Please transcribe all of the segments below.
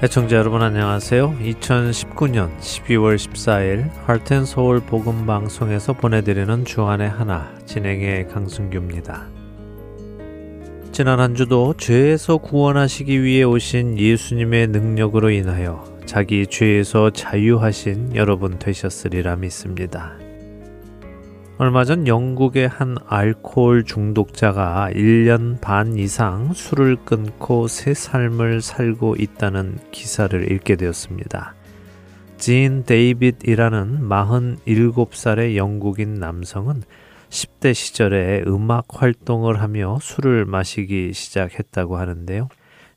애청자 여러분 안녕하세요. 2019년 12월 14일 Heart and Soul 복음방송에서 보내드리는 주안의 하나, 진행의 강승규입니다. 지난 한 주도 죄에서 구원하시기 위해 오신 예수님의 능력으로 인하여 자기 죄에서 자유하신 여러분 되셨으리라 믿습니다. 얼마 전 영국의 한 알코올 중독자가 1년 반 이상 술을 끊고 새 삶을 살고 있다는 기사를 읽게 되었습니다. 진 데이빗이라는 47살의 영국인 남성은 10대 시절에 음악 활동을 하며 술을 마시기 시작했다고 하는데요.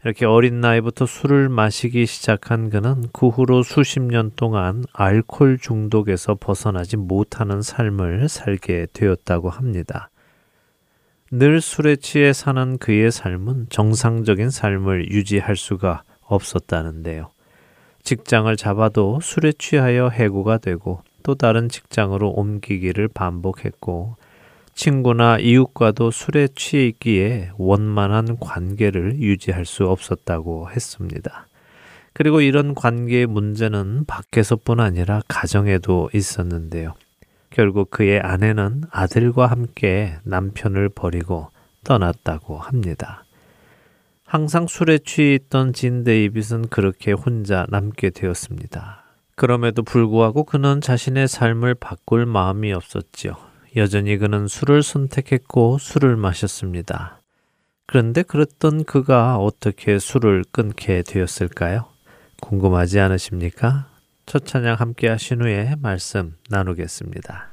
이렇게 어린 나이부터 술을 마시기 시작한 그는 그 후로 수십 년 동안 알코올 중독에서 벗어나지 못하는 삶을 살게 되었다고 합니다. 늘 술에 취해 사는 그의 삶은 정상적인 삶을 유지할 수가 없었다는데요. 직장을 잡아도 술에 취하여 해고가 되고 또 다른 직장으로 옮기기를 반복했고 친구나 이웃과도 술에 취해 있기에 원만한 관계를 유지할 수 없었다고 했습니다. 그리고 이런 관계의 문제는 밖에서뿐 아니라 가정에도 있었는데요. 결국 그의 아내는 아들과 함께 남편을 버리고 떠났다고 합니다. 항상 술에 취해 있던 진 데이빗은 그렇게 혼자 남게 되었습니다. 그럼에도 불구하고 그는 자신의 삶을 바꿀 마음이 없었지요. 여전히 그는 술을 선택했고 술을 마셨습니다. 그런데 그랬던 그가 어떻게 술을 끊게 되었을까요? 궁금하지 않으십니까? 첫 찬양 함께 하신 후에 말씀 나누겠습니다.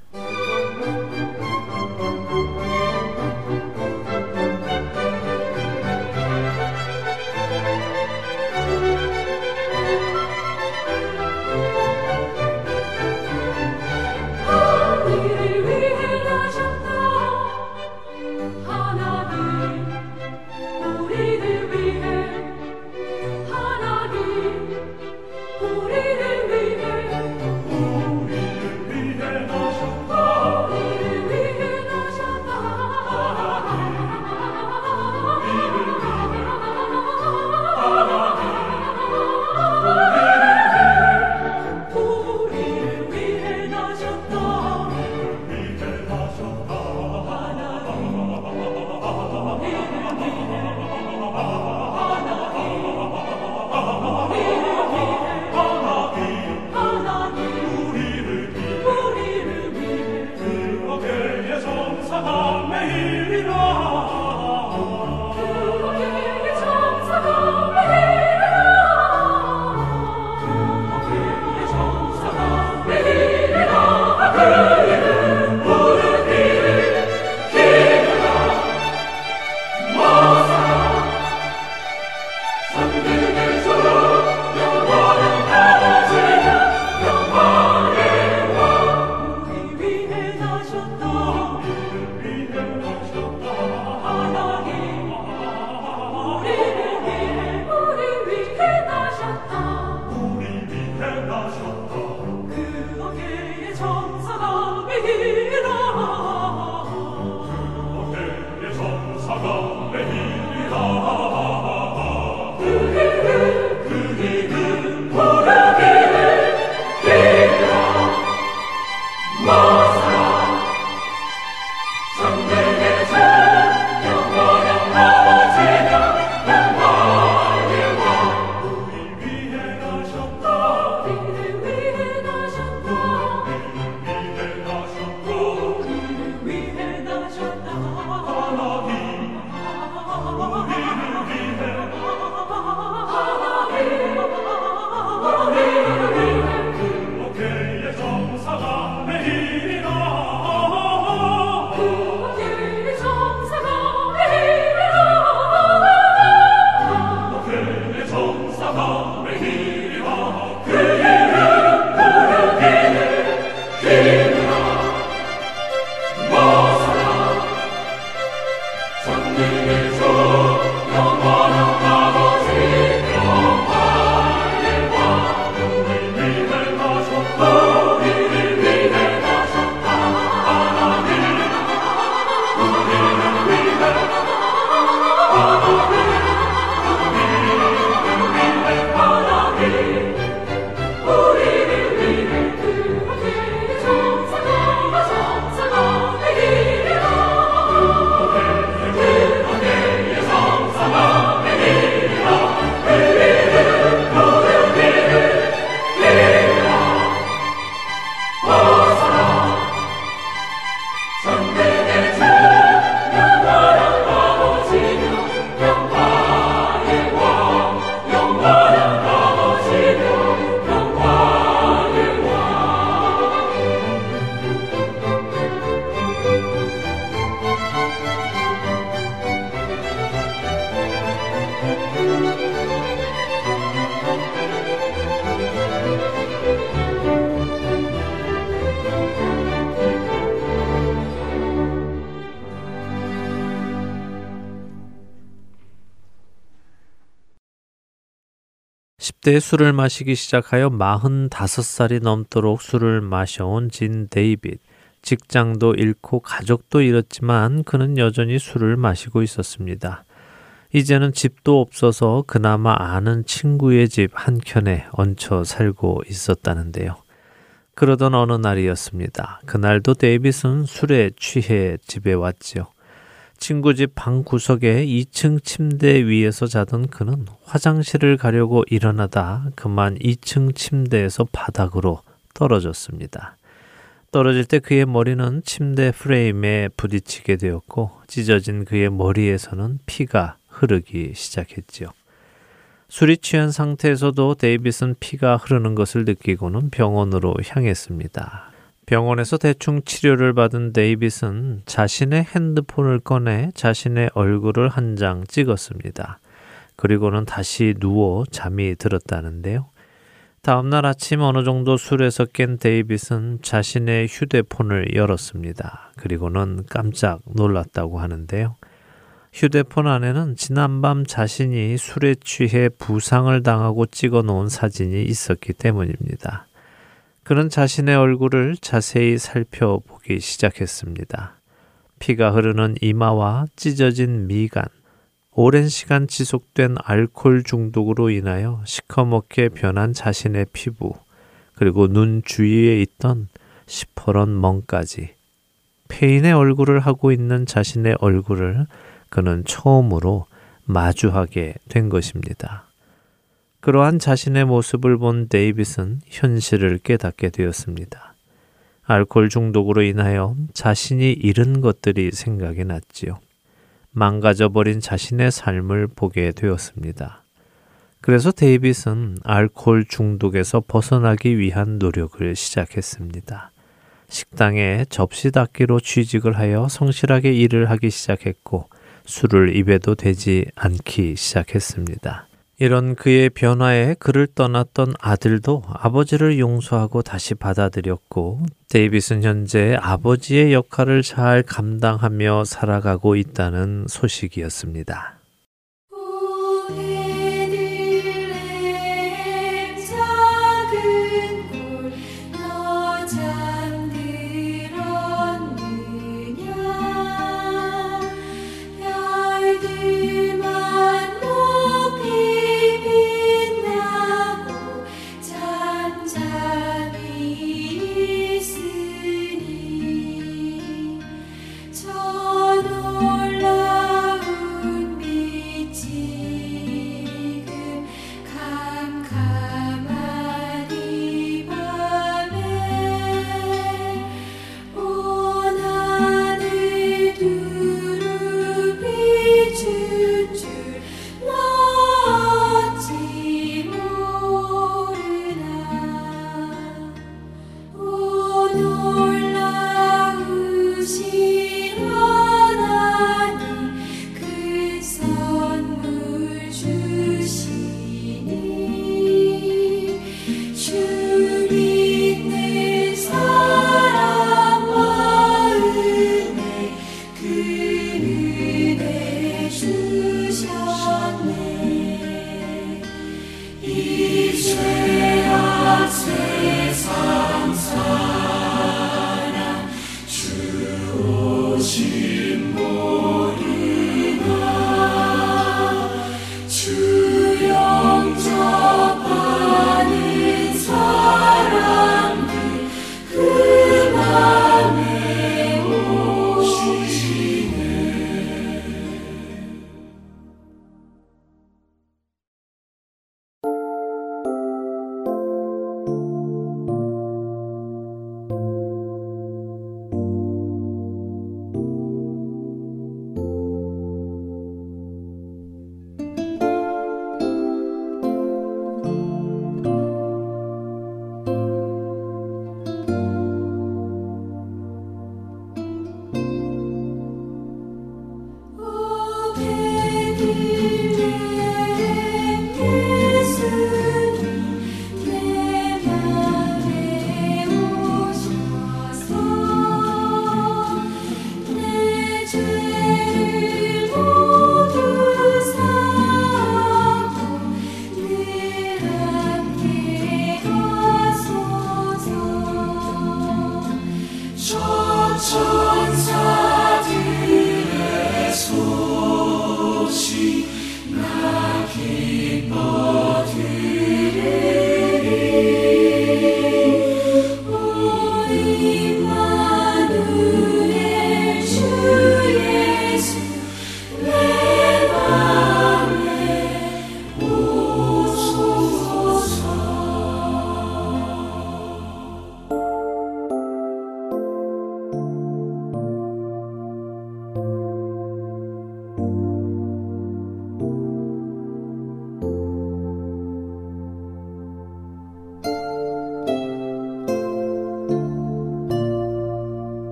10대에 술을 마시기 시작하여 45살이 넘도록 술을 마셔온 진 데이빗. 직장도 잃고 가족도 잃었지만 그는 여전히 술을 마시고 있었습니다. 이제는 집도 없어서 그나마 아는 친구의 집 한켠에 얹혀 살고 있었다는데요. 그러던 어느 날이었습니다. 그날도 데이빗은 술에 취해 집에 왔지요. 친구 집 방 구석에 2층 침대 위에서 자던 그는 화장실을 가려고 일어나다 그만 2층 침대에서 바닥으로 떨어졌습니다. 떨어질 때 그의 머리는 침대 프레임에 부딪히게 되었고 찢어진 그의 머리에서는 피가 흐르기 시작했지요. 술이 취한 상태에서도 데이빗은 피가 흐르는 것을 느끼고는 병원으로 향했습니다. 병원에서 대충 치료를 받은 데이빗은 자신의 핸드폰을 꺼내 자신의 얼굴을 한 장 찍었습니다. 그리고는 다시 누워 잠이 들었다는데요. 다음날 아침 어느 정도 술에서 깬 데이빗은 자신의 휴대폰을 열었습니다. 그리고는 깜짝 놀랐다고 하는데요. 휴대폰 안에는 지난밤 자신이 술에 취해 부상을 당하고 찍어놓은 사진이 있었기 때문입니다. 그는 자신의 얼굴을 자세히 살펴보기 시작했습니다. 피가 흐르는 이마와 찢어진 미간, 오랜 시간 지속된 알코올 중독으로 인하여 시커멓게 변한 자신의 피부, 그리고 눈 주위에 있던 시퍼런 멍까지, 페인의 얼굴을 하고 있는 자신의 얼굴을 그는 처음으로 마주하게 된 것입니다. 그러한 자신의 모습을 본 데이빗은 현실을 깨닫게 되었습니다. 알코올 중독으로 인하여 자신이 잃은 것들이 생각이 났지요. 망가져버린 자신의 삶을 보게 되었습니다. 그래서 데이빗은 알코올 중독에서 벗어나기 위한 노력을 시작했습니다. 식당에 접시 닦기로 취직을 하여 성실하게 일을 하기 시작했고 술을 입에도 대지 않기 시작했습니다. 이런 그의 변화에 그를 떠났던 아들도 아버지를 용서하고 다시 받아들였고 데이빗은 현재 아버지의 역할을 잘 감당하며 살아가고 있다는 소식이었습니다.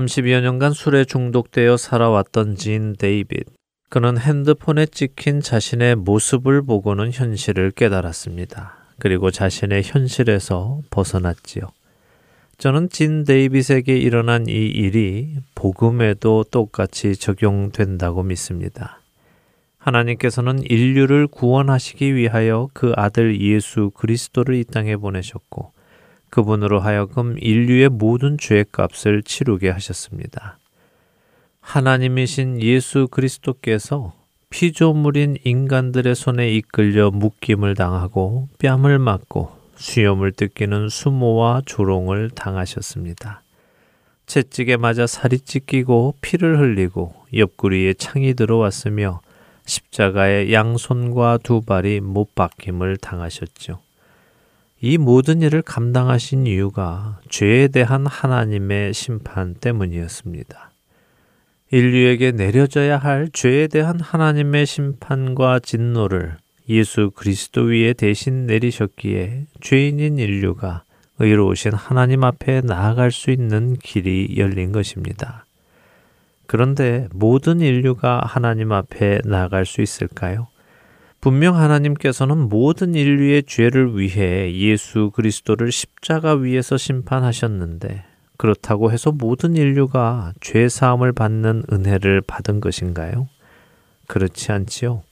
32여 년간 술에 중독되어 살아왔던 진 데이빗. 그는 핸드폰에 찍힌 자신의 모습을 보고는 현실을 깨달았습니다. 그리고 자신의 현실에서 벗어났지요. 저는 진 데이빗에게 일어난 이 일이 복음에도 똑같이 적용된다고 믿습니다. 하나님께서는 인류를 구원하시기 위하여 그 아들 예수 그리스도를 이 땅에 보내셨고 그분으로 하여금 인류의 모든 죄값을 치르게 하셨습니다. 하나님이신 예수 그리스도께서 피조물인 인간들의 손에 이끌려 묶임을 당하고 뺨을 맞고 수염을 뜯기는 수모와 조롱을 당하셨습니다. 채찍에 맞아 살이 찢기고 피를 흘리고 옆구리에 창이 들어왔으며 십자가에 양손과 두 발이 못 박힘을 당하셨죠. 이 모든 일을 감당하신 이유가 죄에 대한 하나님의 심판 때문이었습니다. 인류에게 내려져야 할 죄에 대한 하나님의 심판과 진노를 예수 그리스도 위에 대신 내리셨기에 죄인인 인류가 의로우신 하나님 앞에 나아갈 수 있는 길이 열린 것입니다. 그런데 모든 인류가 하나님 앞에 나아갈 수 있을까요? 분명 하나님께서는 모든 인류의 죄를 위해 예수 그리스도를 십자가 위에서 심판하셨는데 그렇다고 해서 모든 인류가 죄 사함을 받는 은혜를 받은 것인가요? 그렇지 않지요.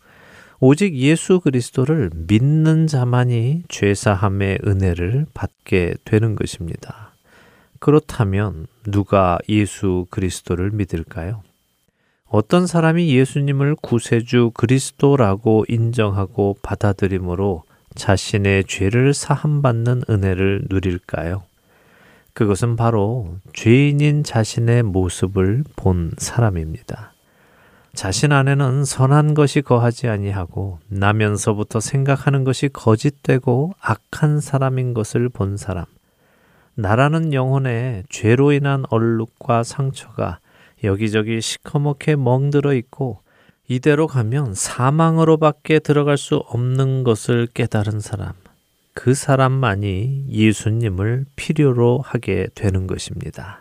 오직 예수 그리스도를 믿는 자만이 죄 사함의 은혜를 받게 되는 것입니다. 그렇다면 누가 예수 그리스도를 믿을까요? 어떤 사람이 예수님을 구세주 그리스도라고 인정하고 받아들임으로 자신의 죄를 사함받는 은혜를 누릴까요? 그것은 바로 죄인인 자신의 모습을 본 사람입니다. 자신 안에는 선한 것이 거하지 아니하고 나면서부터 생각하는 것이 거짓되고 악한 사람인 것을 본 사람. 나라는 영혼에 죄로 인한 얼룩과 상처가 여기저기 시커멓게 멍들어 있고 이대로 가면 사망으로밖에 들어갈 수 없는 것을 깨달은 사람. 그 사람만이 예수님을 필요로 하게 되는 것입니다.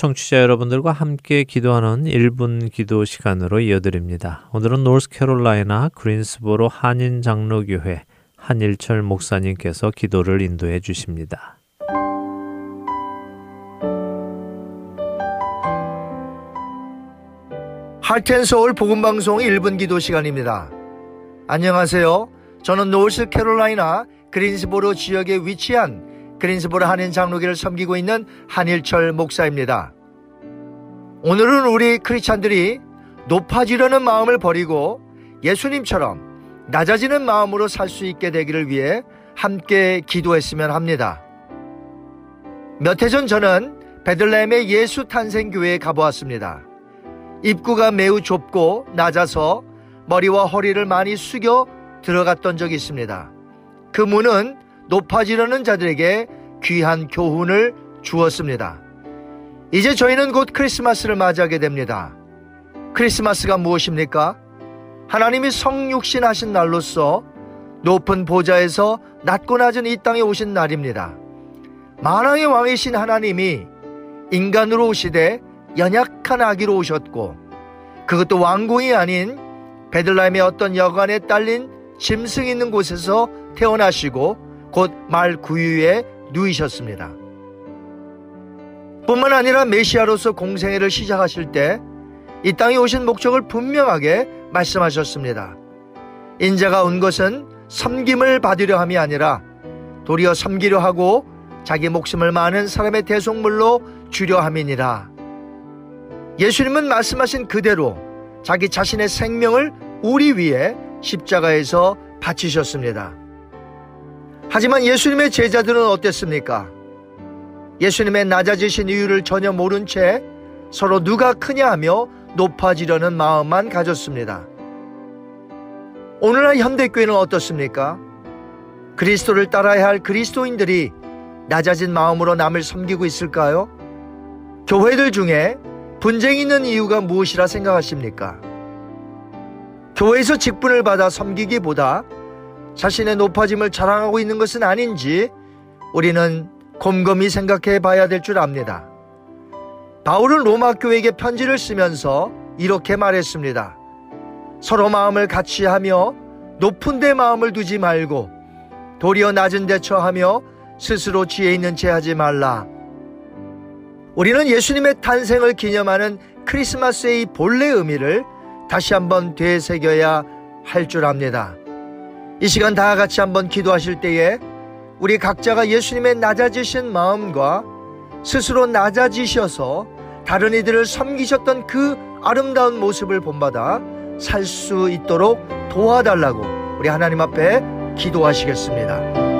청취자 여러분들과 함께 기도하는 1분 기도 시간으로 이어드립니다. 오늘은 노스캐롤라이나 그린스보로 한인장로교회 한일철 목사님께서 기도를 인도해 주십니다. 하트앤서울 복음방송 1분 기도 시간입니다. 안녕하세요. 저는 노스캐롤라이나 그린스보로 지역에 위치한 그린스보로 한인장로교를 섬기고 있는 한일철 목사입니다. 오늘은 우리 크리스찬들이 높아지려는 마음을 버리고 예수님처럼 낮아지는 마음으로 살 수 있게 되기를 위해 함께 기도했으면 합니다. 몇 해 전 저는 베들레헴의 예수 탄생교회에 가보았습니다. 입구가 매우 좁고 낮아서 머리와 허리를 많이 숙여 들어갔던 적이 있습니다. 그 문은 높아지려는 자들에게 귀한 교훈을 주었습니다. 이제 저희는 곧 크리스마스를 맞이하게 됩니다. 크리스마스가 무엇입니까? 하나님이 성육신하신 날로서 높은 보좌에서 낮고 낮은 이 땅에 오신 날입니다. 만왕의 왕이신 하나님이 인간으로 오시되 연약한 아기로 오셨고, 그것도 왕궁이 아닌 베들레헴의 어떤 여관에 딸린 짐승이 있는 곳에서 태어나시고 곧 말 구유에 누이셨습니다. 뿐만 아니라 메시아로서 공생애를 시작하실 때 이 땅에 오신 목적을 분명하게 말씀하셨습니다. 인자가 온 것은 섬김을 받으려 함이 아니라 도리어 섬기려 하고 자기 목숨을 많은 사람의 대속물로 주려 함이니라. 예수님은 말씀하신 그대로 자기 자신의 생명을 우리 위해 십자가에서 바치셨습니다. 하지만 예수님의 제자들은 어땠습니까? 예수님의 낮아지신 이유를 전혀 모른 채 서로 누가 크냐 하며 높아지려는 마음만 가졌습니다. 오늘날 현대교회는 어떻습니까? 그리스도를 따라야 할 그리스도인들이 낮아진 마음으로 남을 섬기고 있을까요? 교회들 중에 분쟁이 있는 이유가 무엇이라 생각하십니까? 교회에서 직분을 받아 섬기기보다 자신의 높아짐을 자랑하고 있는 것은 아닌지 우리는 곰곰이 생각해 봐야 될 줄 압니다. 바울은 로마 교회에게 편지를 쓰면서 이렇게 말했습니다. 서로 마음을 같이 하며 높은 데 마음을 두지 말고 도리어 낮은 데 처하며 스스로 지혜 있는 채 하지 말라. 우리는 예수님의 탄생을 기념하는 크리스마스의 본래 의미를 다시 한번 되새겨야 할 줄 압니다. 이 시간 다 같이 한번 기도하실 때에 우리 각자가 예수님의 낮아지신 마음과 스스로 낮아지셔서 다른 이들을 섬기셨던 그 아름다운 모습을 본받아 살 수 있도록 도와달라고 우리 하나님 앞에 기도하시겠습니다.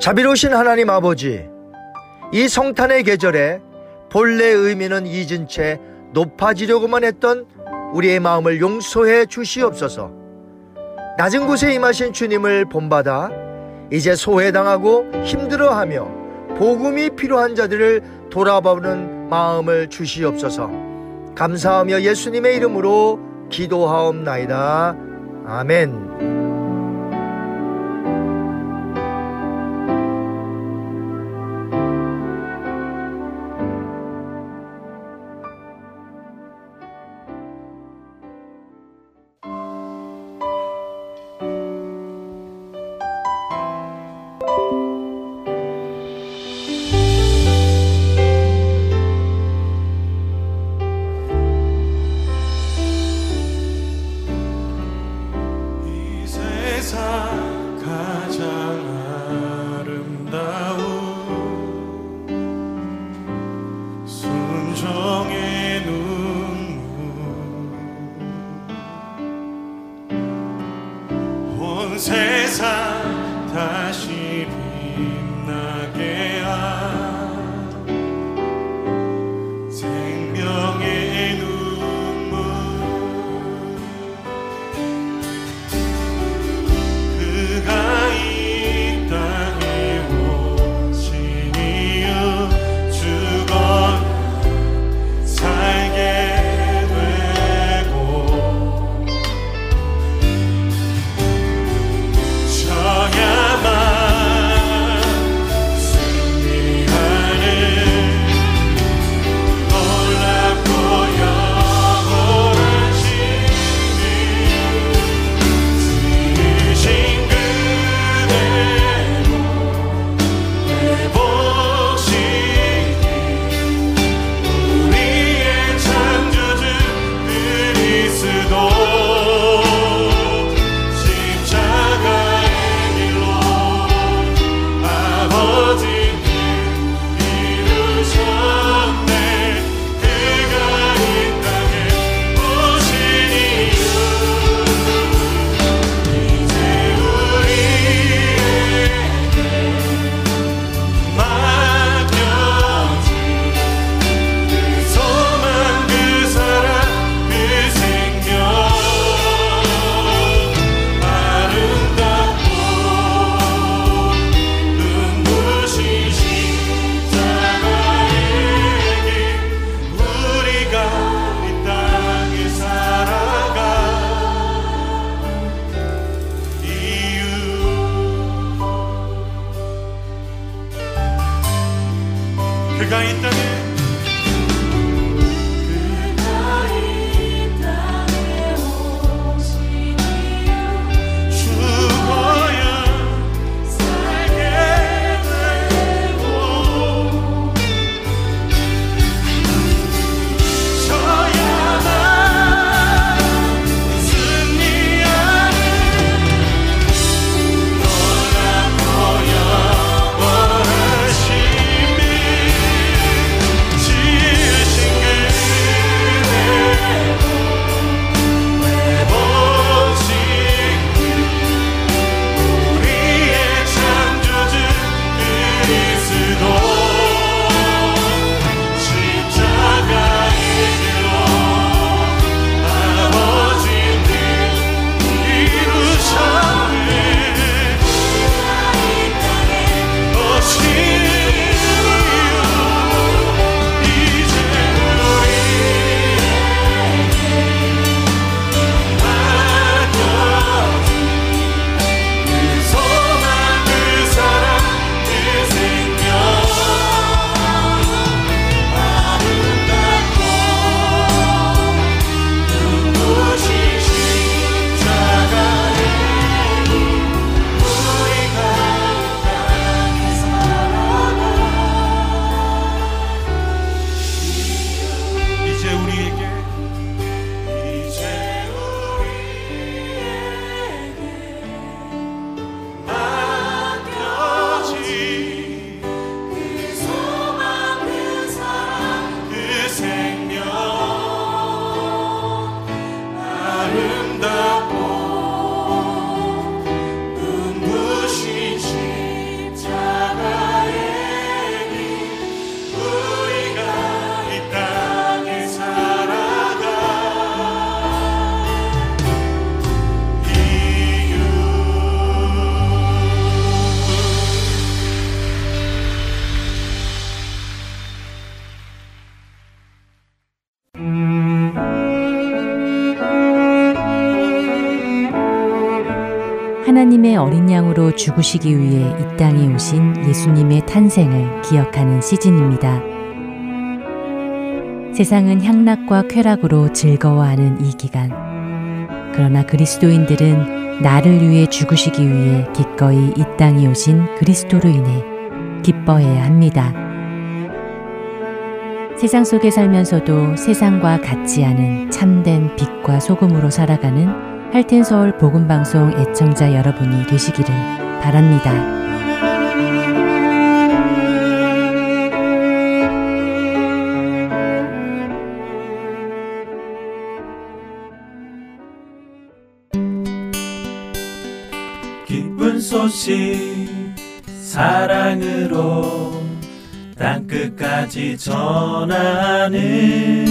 자비로우신 하나님 아버지, 이 성탄의 계절에 본래의 의미는 잊은 채 높아지려고만 했던 우리의 마음을 용서해 주시옵소서. 낮은 곳에 임하신 주님을 본받아 이제 소외당하고 힘들어하며 복음이 필요한 자들을 돌아보는 마음을 주시옵소서. 감사하며 예수님의 이름으로 기도하옵나이다. 아멘. 그가 이 땅에 하나님의 어린 양으로 죽으시기 위해 이 땅에 오신 예수님의 탄생을 기억하는 시즌입니다. 세상은 향락과 쾌락으로 즐거워하는 이 기간. 그러나 그리스도인들은 나를 위해 죽으시기 위해 기꺼이 이 땅에 오신 그리스도로 인해 기뻐해야 합니다. 세상 속에 살면서도 세상과 같지 않은 참된 빛과 소금으로 살아가는 하트앤서울 복음방송 애청자 여러분이 되시기를 바랍니다. 기쁜 소식 사랑으로 땅끝까지 전하는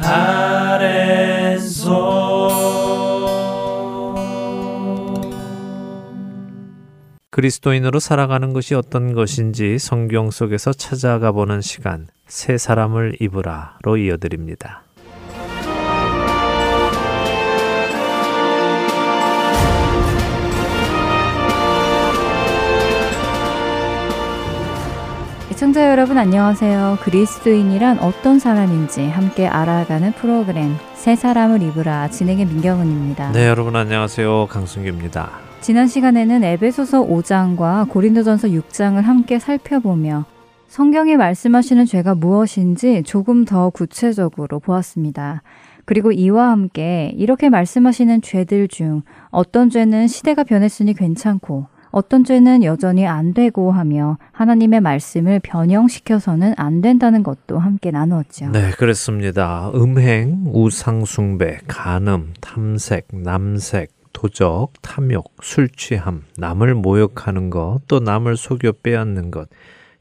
하트앤서울. 그리스도인으로 살아가는 것이 어떤 것인지 성경 속에서 찾아가 보는 시간, 새 사람을 입으라로 이어드립니다. 시청자 여러분 안녕하세요. 그리스도인이란 어떤 사람인지 함께 알아가는 프로그램 새 사람을 입으라 진행의 민경은입니다. 네, 여러분 안녕하세요. 강승규입니다. 지난 시간에는 에베소서 5장과 고린도전서 6장을 함께 살펴보며 성경이 말씀하시는 죄가 무엇인지 조금 더 구체적으로 보았습니다. 그리고 이와 함께 이렇게 말씀하시는 죄들 중 어떤 죄는 시대가 변했으니 괜찮고 어떤 죄는 여전히 안 되고 하며 하나님의 말씀을 변형시켜서는 안 된다는 것도 함께 나누었죠. 네, 그렇습니다. 음행, 우상숭배, 간음, 탐색, 남색, 도적, 탐욕, 술 취함, 남을 모욕하는 것, 또 남을 속여 빼앗는 것,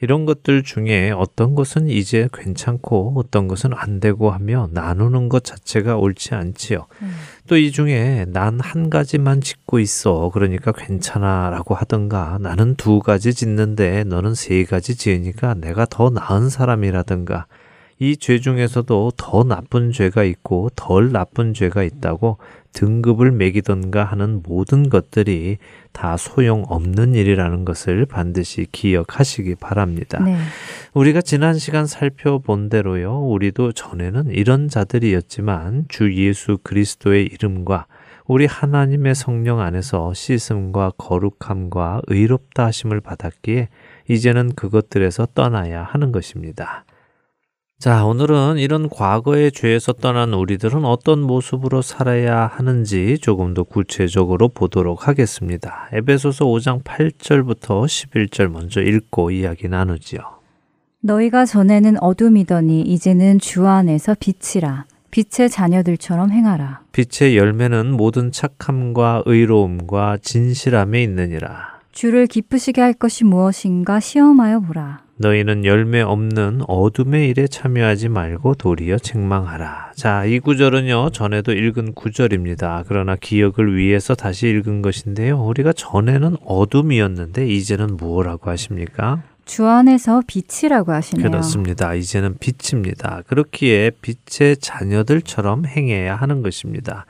이런 것들 중에 어떤 것은 이제 괜찮고 어떤 것은 안 되고 하며 나누는 것 자체가 옳지 않지요. 또 이 중에 난 한 가지만 짓고 있어, 그러니까 괜찮아 라고 하든가, 나는 두 가지 짓는데 너는 세 가지 지으니까 내가 더 나은 사람이라든가, 이 죄 중에서도 더 나쁜 죄가 있고 덜 나쁜 죄가 있다고 등급을 매기던가 하는 모든 것들이 다 소용없는 일이라는 것을 반드시 기억하시기 바랍니다. 네. 우리가 지난 시간 살펴본 대로요, 우리도 전에는 이런 자들이었지만 주 예수 그리스도의 이름과 우리 하나님의 성령 안에서 씻음과 거룩함과 의롭다 하심을 받았기에 이제는 그것들에서 떠나야 하는 것입니다. 자, 오늘은 이런 과거의 죄에서 떠난 우리들은 어떤 모습으로 살아야 하는지 조금 더 구체적으로 보도록 하겠습니다. 에베소서 5장 8절부터 11절 먼저 읽고 이야기 나누지요. 너희가 전에는 어둠이더니 이제는 주 안에서 빛이라. 빛의 자녀들처럼 행하라. 빛의 열매는 모든 착함과 의로움과 진실함에 있느니라. 주를 기쁘시게 할 것이 무엇인가 시험하여 보라. 너희는 열매 없는 어둠의 일에 참여하지 말고 도리어 책망하라. 자, 이 구절은요, 전에도 읽은 구절입니다. 그러나 기억을 위해서 다시 읽은 것인데요. 우리가 전에는 어둠이었는데 이제는 뭐라고 하십니까? 주 안에서 빛이라고 하시네요. 그렇습니다. 이제는 빛입니다. 그렇기에 빛의 자녀들처럼 행해야 하는 것입니다.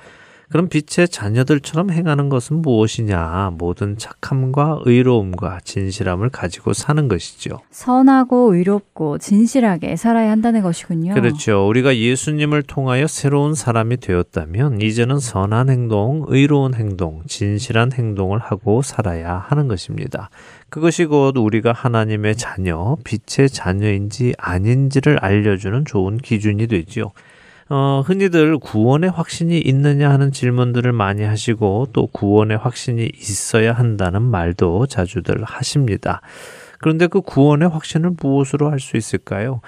그럼 빛의 자녀들처럼 행하는 것은 무엇이냐? 모든 착함과 의로움과 진실함을 가지고 사는 것이죠. 선하고 의롭고 진실하게 살아야 한다는 것이군요. 그렇죠. 우리가 예수님을 통하여 새로운 사람이 되었다면 이제는 선한 행동, 의로운 행동, 진실한 행동을 하고 살아야 하는 것입니다. 그것이 곧 우리가 하나님의 자녀, 빛의 자녀인지 아닌지를 알려주는 좋은 기준이 되지요. 흔히들 구원의 확신이 있느냐 하는 질문들을 많이 하시고 또 구원의 확신이 있어야 한다는 말도 자주들 하십니다. 그런데 그 구원의 확신을 무엇으로 할 수 있을까요?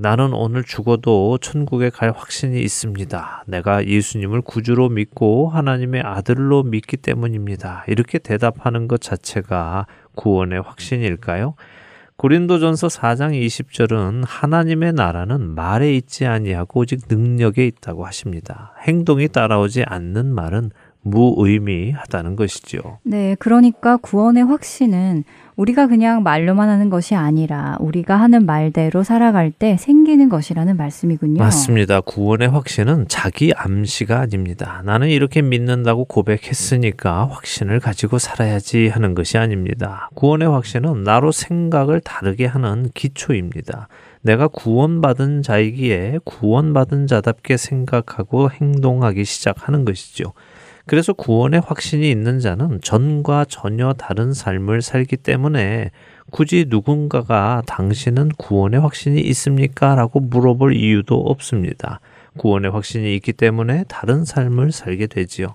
나는 오늘 죽어도 천국에 갈 확신이 있습니다. 내가 예수님을 구주로 믿고 하나님의 아들로 믿기 때문입니다. 이렇게 대답하는 것 자체가 구원의 확신일까요? 고린도전서 4장 20절은 하나님의 나라는 말에 있지 아니하고 오직 능력에 있다고 하십니다. 행동이 따라오지 않는 말은 무의미하다는 것이죠. 네, 그러니까 구원의 확신은 우리가 그냥 말로만 하는 것이 아니라 우리가 하는 말대로 살아갈 때 생기는 것이라는 말씀이군요. 맞습니다. 구원의 확신은 자기 암시가 아닙니다. 나는 이렇게 믿는다고 고백했으니까 확신을 가지고 살아야지 하는 것이 아닙니다. 구원의 확신은 나로 생각을 다르게 하는 기초입니다. 내가 구원받은 자이기에 구원받은 자답게 생각하고 행동하기 시작하는 것이죠. 그래서 구원의 확신이 있는 자는 전과 전혀 다른 삶을 살기 때문에 굳이 누군가가 당신은 구원의 확신이 있습니까? 라고 물어볼 이유도 없습니다. 구원의 확신이 있기 때문에 다른 삶을 살게 되지요.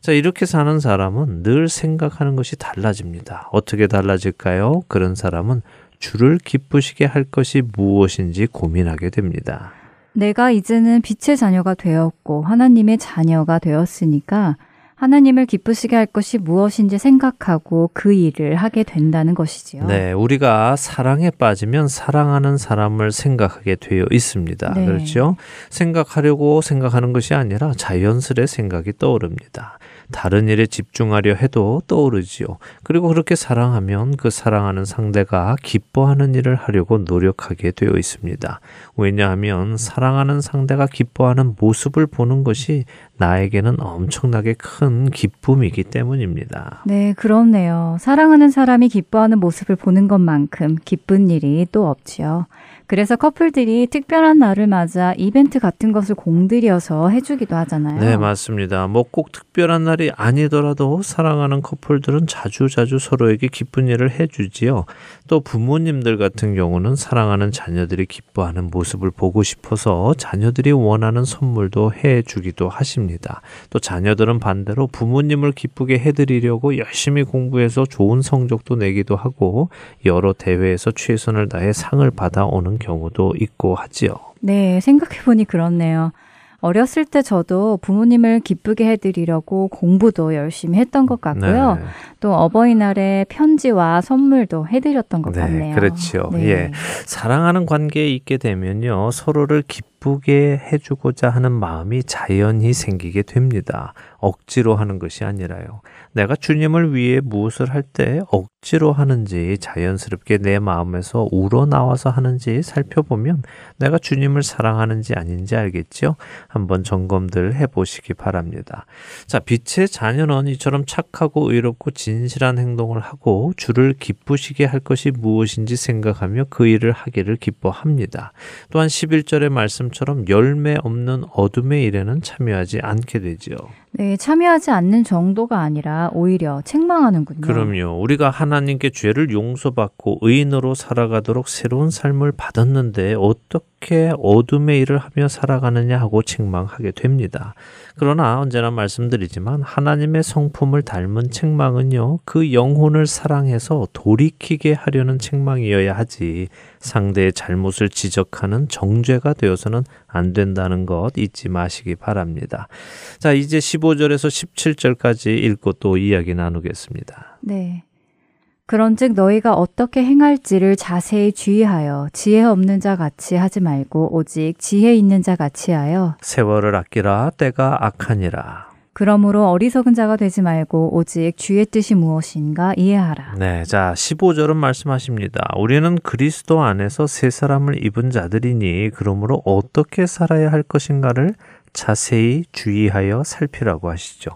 자, 이렇게 사는 사람은 늘 생각하는 것이 달라집니다. 어떻게 달라질까요? 그런 사람은 주를 기쁘시게 할 것이 무엇인지 고민하게 됩니다. 내가 이제는 빛의 자녀가 되었고 하나님의 자녀가 되었으니까 하나님을 기쁘시게 할 것이 무엇인지 생각하고 그 일을 하게 된다는 것이지요. 네, 우리가 사랑에 빠지면 사랑하는 사람을 생각하게 되어 있습니다. 네. 그렇죠? 생각하려고 생각하는 것이 아니라 자연스레 생각이 떠오릅니다. 다른 일에 집중하려 해도 떠오르지요. 그리고 그렇게 사랑하면 그 사랑하는 상대가 기뻐하는 일을 하려고 노력하게 되어 있습니다. 왜냐하면 사랑하는 상대가 기뻐하는 모습을 보는 것이 나에게는 엄청나게 큰 기쁨이기 때문입니다. 네, 그렇네요. 사랑하는 사람이 기뻐하는 모습을 보는 것만큼 기쁜 일이 또 없지요. 그래서 커플들이 특별한 날을 맞아 이벤트 같은 것을 공들여서 해주기도 하잖아요. 네, 맞습니다. 뭐 꼭 특별한 날이 아니더라도 사랑하는 커플들은 자주자주 서로에게 기쁜 일을 해주지요. 또 부모님들 같은 경우는 사랑하는 자녀들이 기뻐하는 모습을 보고 싶어서 자녀들이 원하는 선물도 해주기도 하십니다. 또 자녀들은 반대로 부모님을 기쁘게 해드리려고 열심히 공부해서 좋은 성적도 내기도 하고 여러 대회에서 최선을 다해 상을 받아오는 경우도 있고 하지요. 네, 생각해보니 그렇네요. 어렸을 때 저도 부모님을 기쁘게 해드리려고 공부도 열심히 했던 것 같고요. 네. 또 어버이날에 편지와 선물도 해드렸던 것 같네요. 그렇죠. 네. 예. 사랑하는 관계에 있게 되면요, 서로를 기쁘게 해주고자 하는 마음이 자연히 생기게 됩니다. 억지로 하는 것이 아니라요. 내가 주님을 위해 무엇을 할 때 억지로 하는지 자연스럽게 내 마음에서 우러나와서 하는지 살펴보면 내가 주님을 사랑하는지 아닌지 알겠지요? 한번 점검들 해보시기 바랍니다. 자, 빛의 자녀는 이처럼 착하고 의롭고 진실한 행동을 하고 주를 기쁘시게 할 것이 무엇인지 생각하며 그 일을 하기를 기뻐합니다. 또한 11절의 말씀처럼 열매 없는 어둠의 일에는 참여하지 않게 되지요. 네, 참여하지 않는 정도가 아니라 오히려 책망하는군요. 그럼요. 우리가 하나님께 죄를 용서받고 의인으로 살아가도록 새로운 삶을 받았는데 어떻게 어둠의 일을 하며 살아가느냐 하고 책망하게 됩니다. 그러나 언제나 말씀드리지만 하나님의 성품을 닮은 책망은요, 그 영혼을 사랑해서 돌이키게 하려는 책망이어야 하지 상대의 잘못을 지적하는 정죄가 되어서는 안 된다는 것 잊지 마시기 바랍니다. 자, 이제 15절에서 17절까지 읽고 또 이야기 나누겠습니다. 네. 그런즉 너희가 어떻게 행할지를 자세히 주의하여 지혜 없는 자 같이 하지 말고 오직 지혜 있는 자 같이 하여 세월을 아끼라 때가 악하니라. 그러므로 어리석은 자가 되지 말고 오직 주의 뜻이 무엇인가 이해하라. 네, 자 15절은 말씀하십니다. 우리는 그리스도 안에서 새 사람을 입은 자들이니 그러므로 어떻게 살아야 할 것인가를 자세히 주의하여 살피라고 하시죠.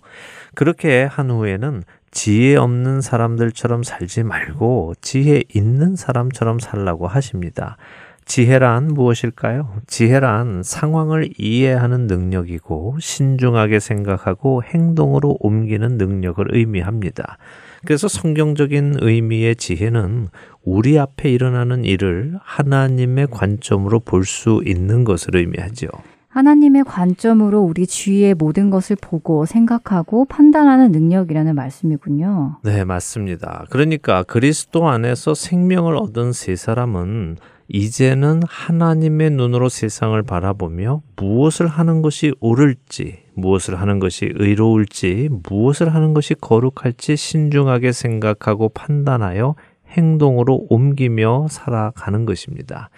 그렇게 한 후에는 지혜 없는 사람들처럼 살지 말고 지혜 있는 사람처럼 살라고 하십니다. 지혜란 무엇일까요? 지혜란 상황을 이해하는 능력이고 신중하게 생각하고 행동으로 옮기는 능력을 의미합니다. 그래서 성경적인 의미의 지혜는 우리 앞에 일어나는 일을 하나님의 관점으로 볼 수 있는 것을 의미하죠. 하나님의 관점으로 우리 주위의 모든 것을 보고 생각하고 판단하는 능력이라는 말씀이군요. 네, 맞습니다. 그러니까 그리스도 안에서 생명을 얻은 세 사람은 이제는 하나님의 눈으로 세상을 바라보며 무엇을 하는 것이 옳을지, 무엇을 하는 것이 의로울지, 무엇을 하는 것이 거룩할지 신중하게 생각하고 판단하여 행동으로 옮기며 살아가는 것입니다.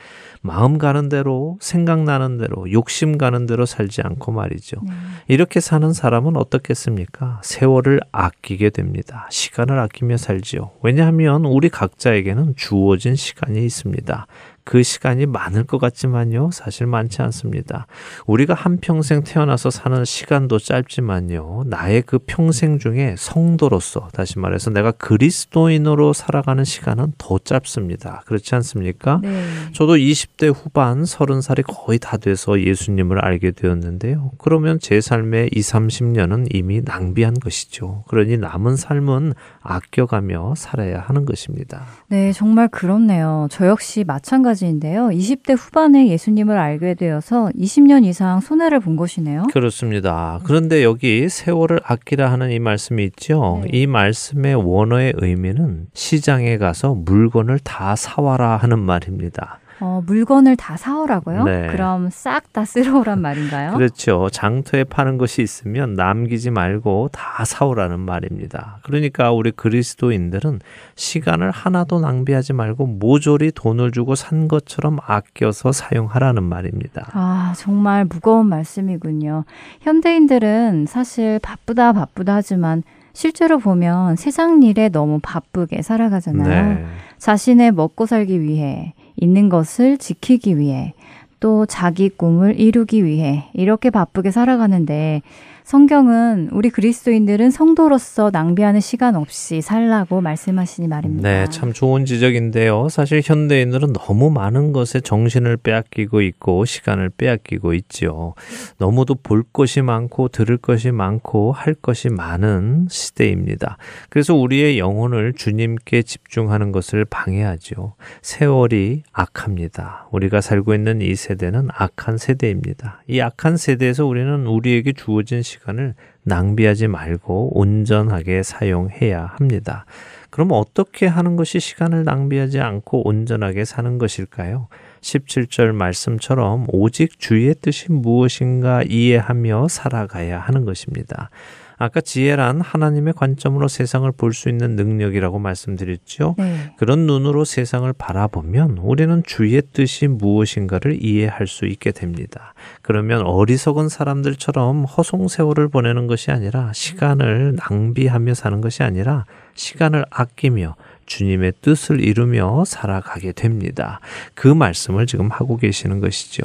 마음 가는 대로, 생각나는 대로, 욕심 가는 대로 살지 않고 말이죠. 이렇게 사는 사람은 어떻겠습니까? 세월을 아끼게 됩니다. 시간을 아끼며 살지요. 왜냐하면 우리 각자에게는 주어진 시간이 있습니다. 그 시간이 많을 것 같지만요, 사실 많지 않습니다. 우리가 한평생 태어나서 사는 시간도 짧지만요, 나의 그 평생 중에 성도로서, 다시 말해서 내가 그리스도인으로 살아가는 시간은 더 짧습니다. 그렇지 않습니까? 네. 저도 20대 후반 30살이 거의 다 돼서 예수님을 알게 되었는데요. 그러면 제 삶의 20-30년은 이미 낭비한 것이죠. 그러니 남은 삶은 아껴가며 살아야 하는 것입니다. 네, 정말 그렇네요. 저 역시 마찬가지 인데요. 20대 후반에 예수님을 알게 되어서 20년 이상 손해를 본 것이네요. 그렇습니다. 그런데 여기 세월을 아끼라 하는 이 말씀이 있죠. 네. 이 말씀의 원어의 의미는 시장에 가서 물건을 다 사와라 하는 말입니다. 물건을 다 사오라고요? 네. 그럼 싹 다 쓸어오란 말인가요? 그렇죠. 장터에 파는 것이 있으면 남기지 말고 다 사오라는 말입니다. 그러니까 우리 그리스도인들은 시간을 하나도 낭비하지 말고 모조리 돈을 주고 산 것처럼 아껴서 사용하라는 말입니다. 아, 정말 무거운 말씀이군요. 현대인들은 사실 바쁘다 하지만 실제로 보면 세상 일에 너무 바쁘게 살아가잖아요. 네. 자신의 먹고 살기 위해, 있는 것을 지키기 위해, 또 자기 꿈을 이루기 위해 이렇게 바쁘게 살아가는데 성경은 우리 그리스도인들은 성도로서 낭비하는 시간 없이 살라고 말씀하시니 말입니다. 네, 참 좋은 지적인데요. 사실 현대인들은 너무 많은 것에 정신을 빼앗기고 있고 시간을 빼앗기고 있죠. 너무도 볼 것이 많고 들을 것이 많고 할 것이 많은 시대입니다. 그래서 우리의 영혼을 주님께 집중하는 것을 방해하죠. 세월이 악합니다. 우리가 살고 있는 이 세대는 악한 세대입니다. 이 악한 세대에서 우리는 우리에게 주어진 시간을 낭비하지 말고 온전하게 사용해야 합니다. 그럼 어떻게 하는 것이 시간을 낭비하지 않고 온전하게 사는 것일까요? 17절 말씀처럼 오직 주의 뜻이 무엇인가 이해하며 살아가야 하는 것입니다. 아까 지혜란 하나님의 관점으로 세상을 볼 수 있는 능력이라고 말씀드렸죠. 네. 그런 눈으로 세상을 바라보면 우리는 주의 뜻이 무엇인가를 이해할 수 있게 됩니다. 그러면 어리석은 사람들처럼 허송세월을 보내는 것이 아니라, 시간을 낭비하며 사는 것이 아니라 시간을 아끼며 주님의 뜻을 이루며 살아가게 됩니다. 그 말씀을 지금 하고 계시는 것이죠.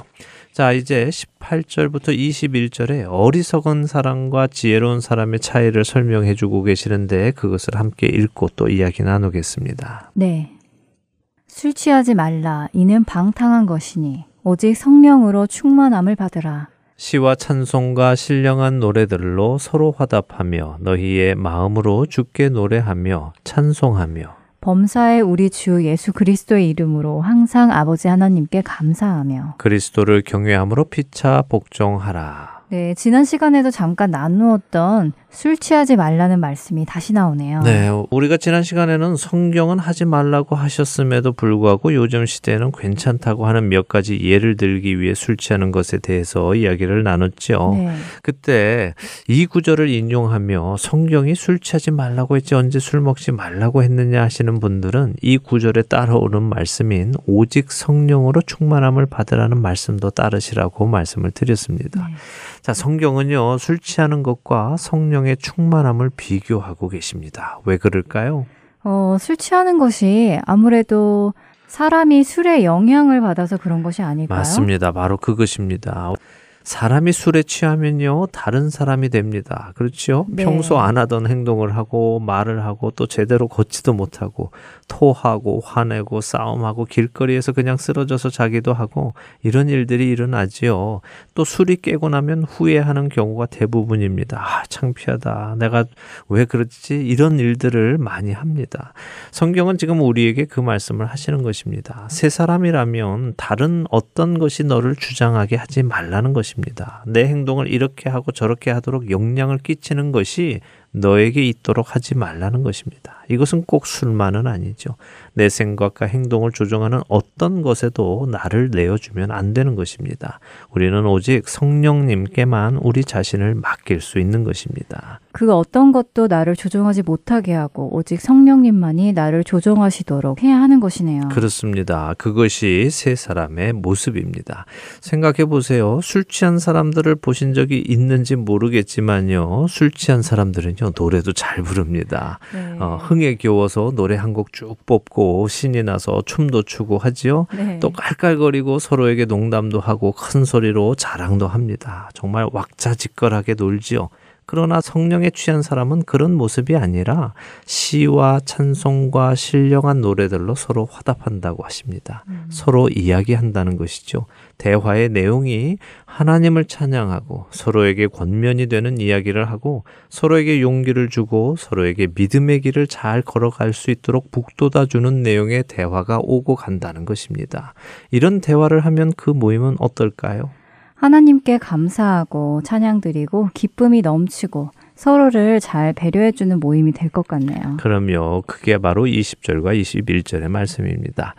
자, 이제 18절부터 21절에 어리석은 사람과 지혜로운 사람의 차이를 설명해 주고 계시는데, 그것을 함께 읽고 또 이야기 나누겠습니다. 네. 술 취하지 말라. 이는 방탕한 것이니 오직 성령으로 충만함을 받으라. 시와 찬송과 신령한 노래들로 서로 화답하며 너희의 마음으로 주께 노래하며 찬송하며 범사에 우리 주 예수 그리스도의 이름으로 항상 아버지 하나님께 감사하며 그리스도를 경외함으로 피차 복종하라. 네, 지난 시간에도 잠깐 나누었던 술 취하지 말라는 말씀이 다시 나오네요. 네, 우리가 지난 시간에는 성경은 하지 말라고 하셨음에도 불구하고 요즘 시대에는 괜찮다고 하는 몇 가지 예를 들기 위해 술 취하는 것에 대해서 이야기를 나눴죠. 네. 그때 이 구절을 인용하며 성경이 술 취하지 말라고 했지 언제 술 먹지 말라고 했느냐 하시는 분들은 이 구절에 따라오는 말씀인 오직 성령으로 충만함을 받으라는 말씀도 따르시라고 말씀을 드렸습니다. 네. 자, 성경은요, 술 취하는 것과 성령의 충만함을 비교하고 계십니다. 왜 그럴까요? 술 취하는 것이 아무래도 사람이 술의 영향을 받아서 그런 것이 아닐까요? 맞습니다. 바로 그것입니다. 사람이 술에 취하면요, 다른 사람이 됩니다. 그렇죠? 네. 평소 안 하던 행동을 하고 말을 하고 또 제대로 걷지도 못하고 토하고 화내고 싸움하고 길거리에서 그냥 쓰러져서 자기도 하고 이런 일들이 일어나지요. 또 술이 깨고 나면 후회하는 경우가 대부분입니다. 아, 창피하다. 내가 왜 그랬지? 이런 일들을 많이 합니다. 성경은 지금 우리에게 그 말씀을 하시는 것입니다. 새 사람이라면 다른 어떤 것이 너를 주장하게 하지 말라는 것입니다. 내 행동을 이렇게 하고 저렇게 하도록 영향을 끼치는 것이 너에게 있도록 하지 말라는 것입니다. 이것은 꼭 술만은 아니죠. 내 생각과 행동을 조종하는 어떤 것에도 나를 내어주면 안 되는 것입니다. 우리는 오직 성령님께만 우리 자신을 맡길 수 있는 것입니다. 그 어떤 것도 나를 조종하지 못하게 하고 오직 성령님만이 나를 조종하시도록 해야 하는 것이네요. 그렇습니다. 그것이 새 사람의 모습입니다. 생각해 보세요. 술 취한 사람들을 보신 적이 있는지 모르겠지만요, 술 취한 사람들은 노래도 잘 부릅니다. 네. 흥에 겨워서 노래 한 곡 쭉 뽑고 신이 나서 춤도 추고 하지요. 네. 또 깔깔거리고 서로에게 농담도 하고 큰 소리로 자랑도 합니다. 정말 왁자지껄하게 놀지요. 그러나 성령에 취한 사람은 그런 모습이 아니라 시와 찬송과 신령한 노래들로 서로 화답한다고 하십니다. 서로 이야기한다는 것이죠. 대화의 내용이 하나님을 찬양하고 서로에게 권면이 되는 이야기를 하고 서로에게 용기를 주고 서로에게 믿음의 길을 잘 걸어갈 수 있도록 북돋아주는 내용의 대화가 오고 간다는 것입니다. 이런 대화를 하면 그 모임은 어떨까요? 하나님께 감사하고 찬양드리고 기쁨이 넘치고 서로를 잘 배려해주는 모임이 될 것 같네요. 그럼요. 그게 바로 20절과 21절의 말씀입니다.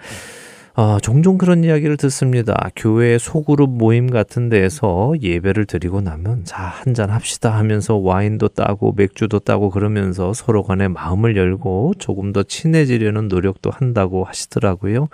종종 그런 이야기를 듣습니다. 교회 소그룹 모임 같은 데에서 예배를 드리고 나면 자, 한잔 합시다 하면서 와인도 따고 맥주도 따고 그러면서 서로 간에 마음을 열고 조금 더 친해지려는 노력도 한다고 하시더라고요.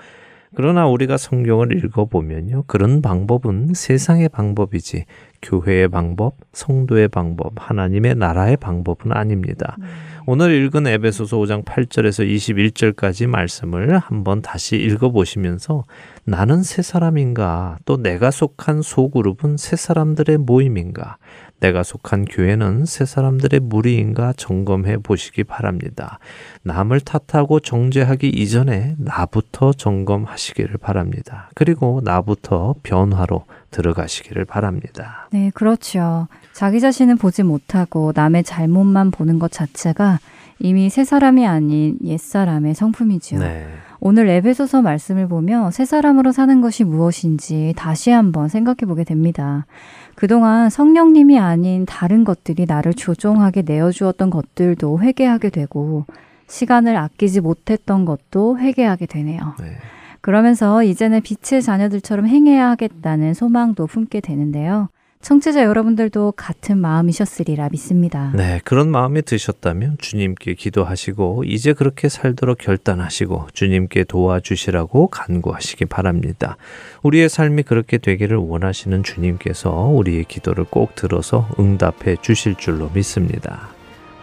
그러나 우리가 성경을 읽어보면요, 그런 방법은 세상의 방법이지 교회의 방법, 성도의 방법, 하나님의 나라의 방법은 아닙니다. 오늘 읽은 에베소서 5장 8절에서 21절까지 말씀을 한번 다시 읽어보시면서 나는 새 사람인가, 또 내가 속한 소그룹은 새 사람들의 모임인가, 내가 속한 교회는 새 사람들의 무리인가 점검해 보시기 바랍니다. 남을 탓하고 정죄하기 이전에 나부터 점검하시기를 바랍니다. 그리고 나부터 변화로 들어가시기를 바랍니다. 네, 그렇죠. 자기 자신은 보지 못하고 남의 잘못만 보는 것 자체가 이미 새 사람이 아닌 옛사람의 성품이지요. 네. 오늘 에베소서 말씀을 보며 새 사람으로 사는 것이 무엇인지 다시 한번 생각해 보게 됩니다. 그동안 성령님이 아닌 다른 것들이 나를 조종하게 내어주었던 것들도 회개하게 되고, 시간을 아끼지 못했던 것도 회개하게 되네요. 네. 그러면서 이제는 빛의 자녀들처럼 행해야 하겠다는 소망도 품게 되는데요. 청취자 여러분들도 같은 마음이셨으리라 믿습니다. 네, 그런 마음이 드셨다면 주님께 기도하시고 이제 그렇게 살도록 결단하시고 주님께 도와주시라고 간구하시기 바랍니다. 우리의 삶이 그렇게 되기를 원하시는 주님께서 우리의 기도를 꼭 들어서 응답해 주실 줄로 믿습니다.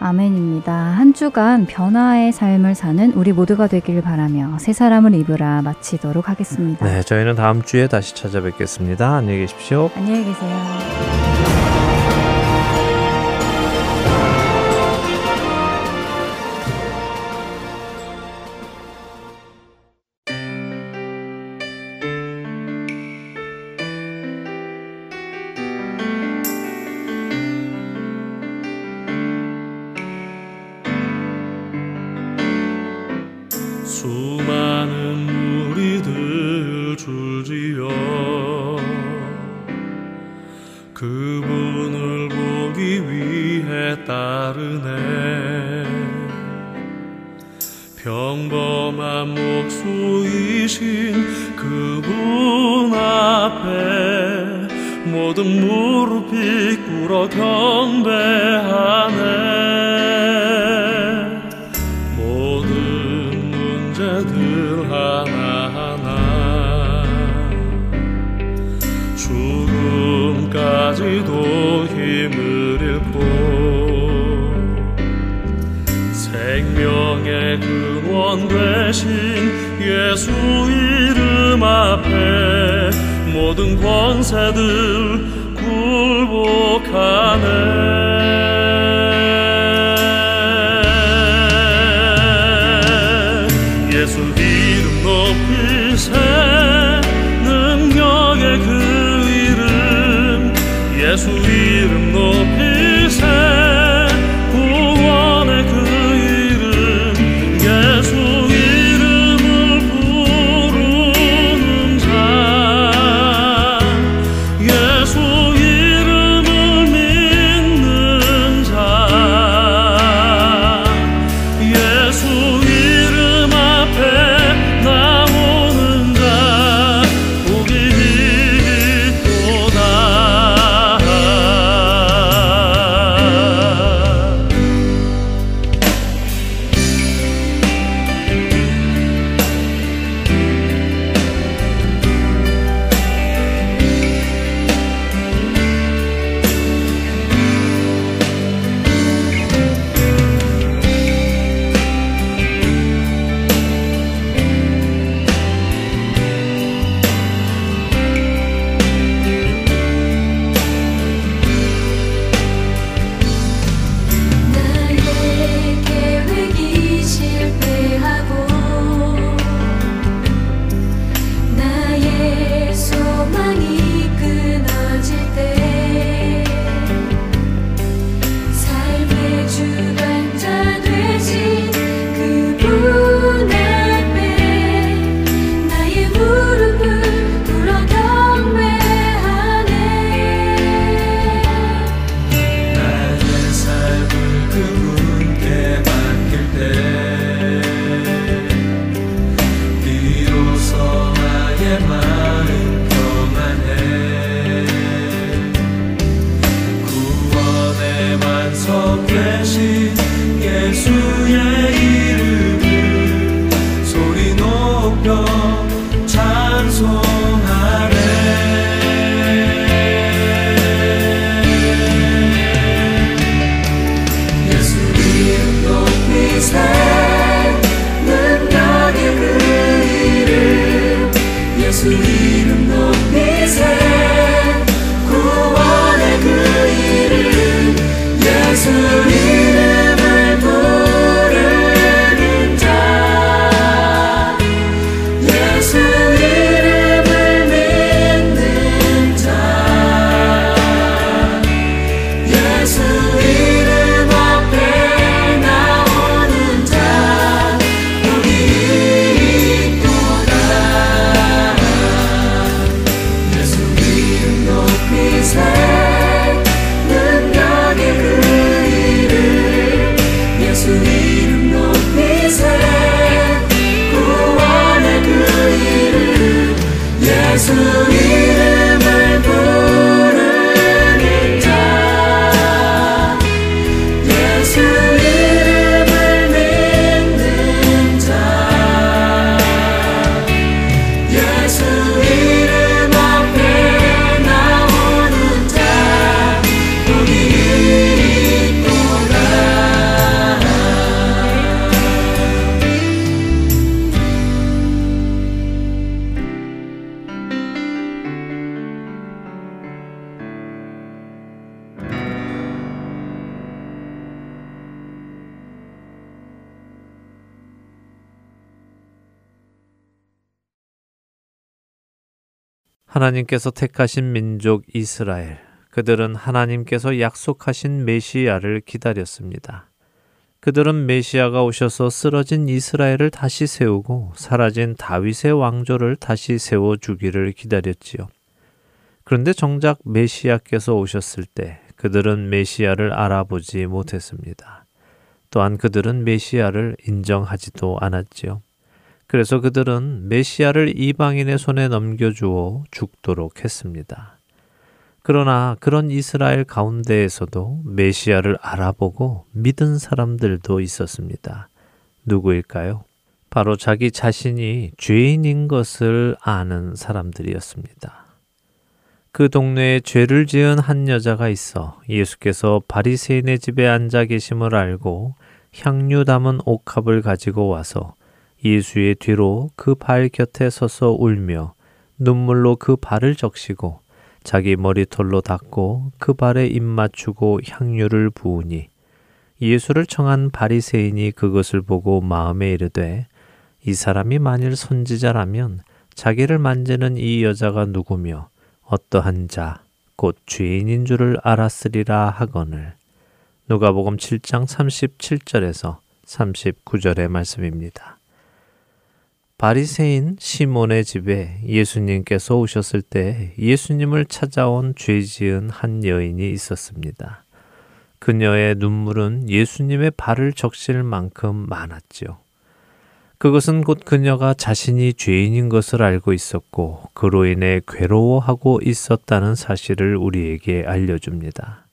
아멘입니다. 한 주간 변화의 삶을 사는 우리 모두가 되길 바라며 새 사람을 입으라 마치도록 하겠습니다. 네, 저희는 다음 주에 다시 찾아뵙겠습니다. 안녕히 계십시오. 안녕히 계세요. 예수 이름을 부르니 하나님께서 택하신 민족 이스라엘, 그들은 하나님께서 약속하신 메시아를 기다렸습니다. 그들은 메시아가 오셔서 쓰러진 이스라엘을 다시 세우고 사라진 다윗의 왕조를 다시 세워주기를 기다렸지요. 그런데 정작 메시아께서 오셨을 때 그들은 메시아를 알아보지 못했습니다. 또한 그들은 메시아를 인정하지도 않았지요. 그래서 그들은 메시아를 이방인의 손에 넘겨주어 죽도록 했습니다. 그러나 그런 이스라엘 가운데에서도 메시아를 알아보고 믿은 사람들도 있었습니다. 누구일까요? 바로 자기 자신이 죄인인 것을 아는 사람들이었습니다. 그 동네에 죄를 지은 한 여자가 있어 예수께서 바리새인의 집에 앉아 계심을 알고 향유 담은 옥합을 가지고 와서 예수의 뒤로 그 발 곁에 서서 울며 눈물로 그 발을 적시고 자기 머리털로 닦고 그 발에 입 맞추고 향유를 부으니 예수를 청한 바리새인이 그것을 보고 마음에 이르되 이 사람이 만일 선지자라면 자기를 만지는 이 여자가 누구며 어떠한 자 곧 죄인인 줄을 알았으리라 하거늘. 누가복음 7장 37절에서 39절의 말씀입니다. 바리새인 시몬의 집에 예수님께서 오셨을 때 예수님을 찾아온 죄지은 한 여인이 있었습니다. 그녀의 눈물은 예수님의 발을 적실 만큼 많았지요. 그것은 곧 그녀가 자신이 죄인인 것을 알고 있었고 그로 인해 괴로워하고 있었다는 사실을 우리에게 알려줍니다.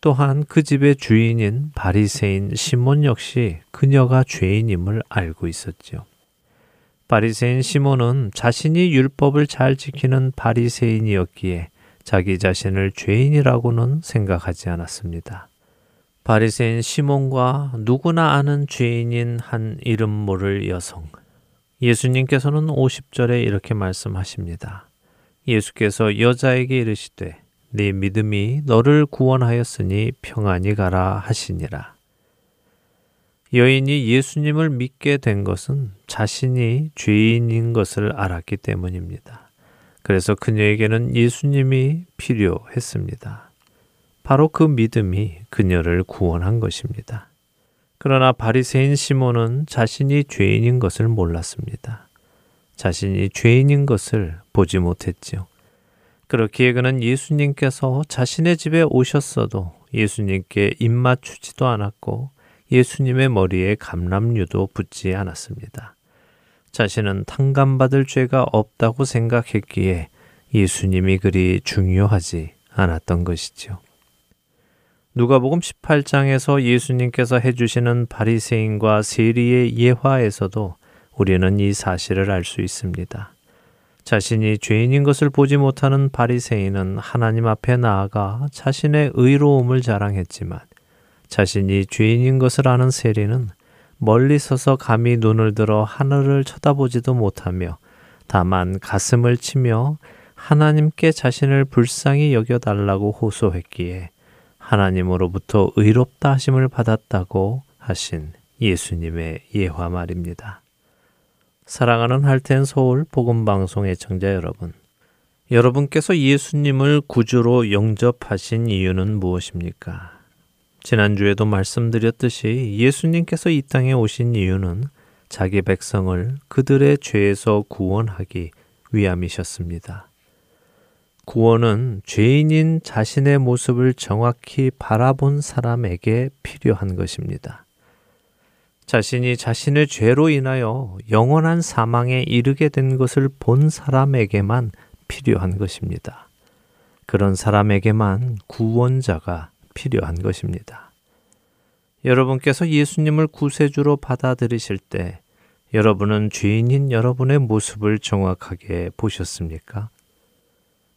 또한 그 집의 주인인 바리새인 시몬 역시 그녀가 죄인임을 알고 있었지요. 바리새인 시몬은 자신이 율법을 잘 지키는 바리새인이었기에 자기 자신을 죄인이라고는 생각하지 않았습니다. 바리새인 시몬과 누구나 아는 죄인인 한 이름 모를 여성. 예수님께서는 50절에 이렇게 말씀하십니다. 예수께서 여자에게 이르시되 네 믿음이 너를 구원하였으니 평안히 가라 하시니라. 여인이 예수님을 믿게 된 것은 자신이 죄인인 것을 알았기 때문입니다. 그래서 그녀에게는 예수님이 필요했습니다. 바로 그 믿음이 그녀를 구원한 것입니다. 그러나 바리새인 시몬은 자신이 죄인인 것을 몰랐습니다. 자신이 죄인인 것을 보지 못했지요. 그렇기에 그는 예수님께서 자신의 집에 오셨어도 예수님께 입맞추지도 않았고 예수님의 머리에 감람류도 붙지 않았습니다. 자신은 탕감받을 죄가 없다고 생각했기에 예수님이 그리 중요하지 않았던 것이죠. 누가복음 18장에서 예수님께서 해주시는 바리새인과 세리의 예화에서도 우리는 이 사실을 알 수 있습니다. 자신이 죄인인 것을 보지 못하는 바리새인은 하나님 앞에 나아가 자신의 의로움을 자랑했지만 자신이 죄인인 것을 아는 세리는 멀리 서서 감히 눈을 들어 하늘을 쳐다보지도 못하며 다만 가슴을 치며 하나님께 자신을 불쌍히 여겨달라고 호소했기에 하나님으로부터 의롭다 하심을 받았다고 하신 예수님의 예화 말입니다. 사랑하는 하트앤서울 복음방송 애청자 여러분, 여러분께서 예수님을 구주로 영접하신 이유는 무엇입니까? 지난주에도 말씀드렸듯이 예수님께서 이 땅에 오신 이유는 자기 백성을 그들의 죄에서 구원하기 위함이셨습니다. 구원은 죄인인 자신의 모습을 정확히 바라본 사람에게 필요한 것입니다. 자신이 자신의 죄로 인하여 영원한 사망에 이르게 된 것을 본 사람에게만 필요한 것입니다. 그런 사람에게만 구원자가 필요한 것입니다. 여러분께서 예수님을 구세주로 받아들이실 때 여러분은 죄인인 여러분의 모습을 정확하게 보셨습니까?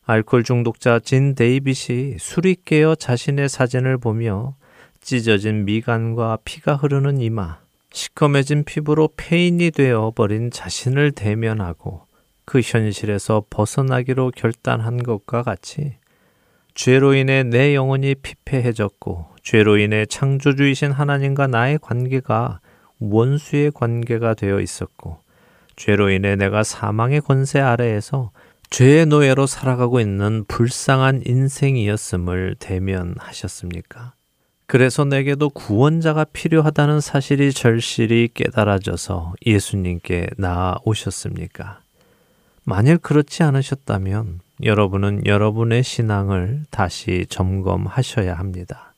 알코올 중독자 진 데이빗이 술이 깨어 자신의 사진을 보며 찢어진 미간과 피가 흐르는 이마, 시커매진 피부로 폐인이 되어버린 자신을 대면하고 그 현실에서 벗어나기로 결단한 것과 같이 죄로 인해 내 영혼이 피폐해졌고 죄로 인해 창조주이신 하나님과 나의 관계가 원수의 관계가 되어 있었고 죄로 인해 내가 사망의 권세 아래에서 죄의 노예로 살아가고 있는 불쌍한 인생이었음을 대면하셨습니까? 그래서 내게도 구원자가 필요하다는 사실이 절실히 깨달아져서 예수님께 나아오셨습니까? 만일 그렇지 않으셨다면 여러분은 여러분의 신앙을 다시 점검하셔야 합니다.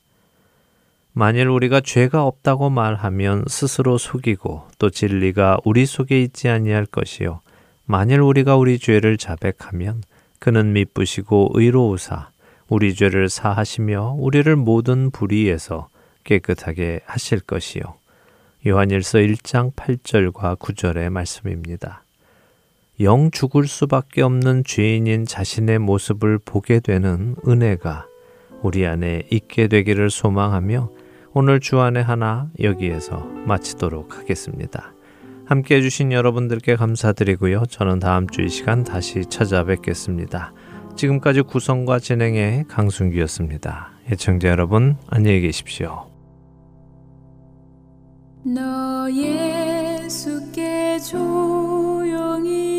만일 우리가 죄가 없다고 말하면 스스로 속이고 또 진리가 우리 속에 있지 아니할 것이요. 만일 우리가 우리 죄를 자백하면 그는 미쁘시고 의로우사 우리 죄를 사하시며 우리를 모든 불의에서 깨끗하게 하실 것이요. 요한일서 1장 8절과 9절의 말씀입니다. 영 죽을 수밖에 없는 죄인인 자신의 모습을 보게 되는 은혜가 우리 안에 있게 되기를 소망하며 오늘 주안의 하나 여기에서 마치도록 하겠습니다. 함께 해주신 여러분들께 감사드리고요. 저는 다음 주 이 시간 다시 찾아뵙겠습니다. 지금까지 구성과 진행의 강순기였습니다. 애청자 여러분 안녕히 계십시오. 너 예수께 조용히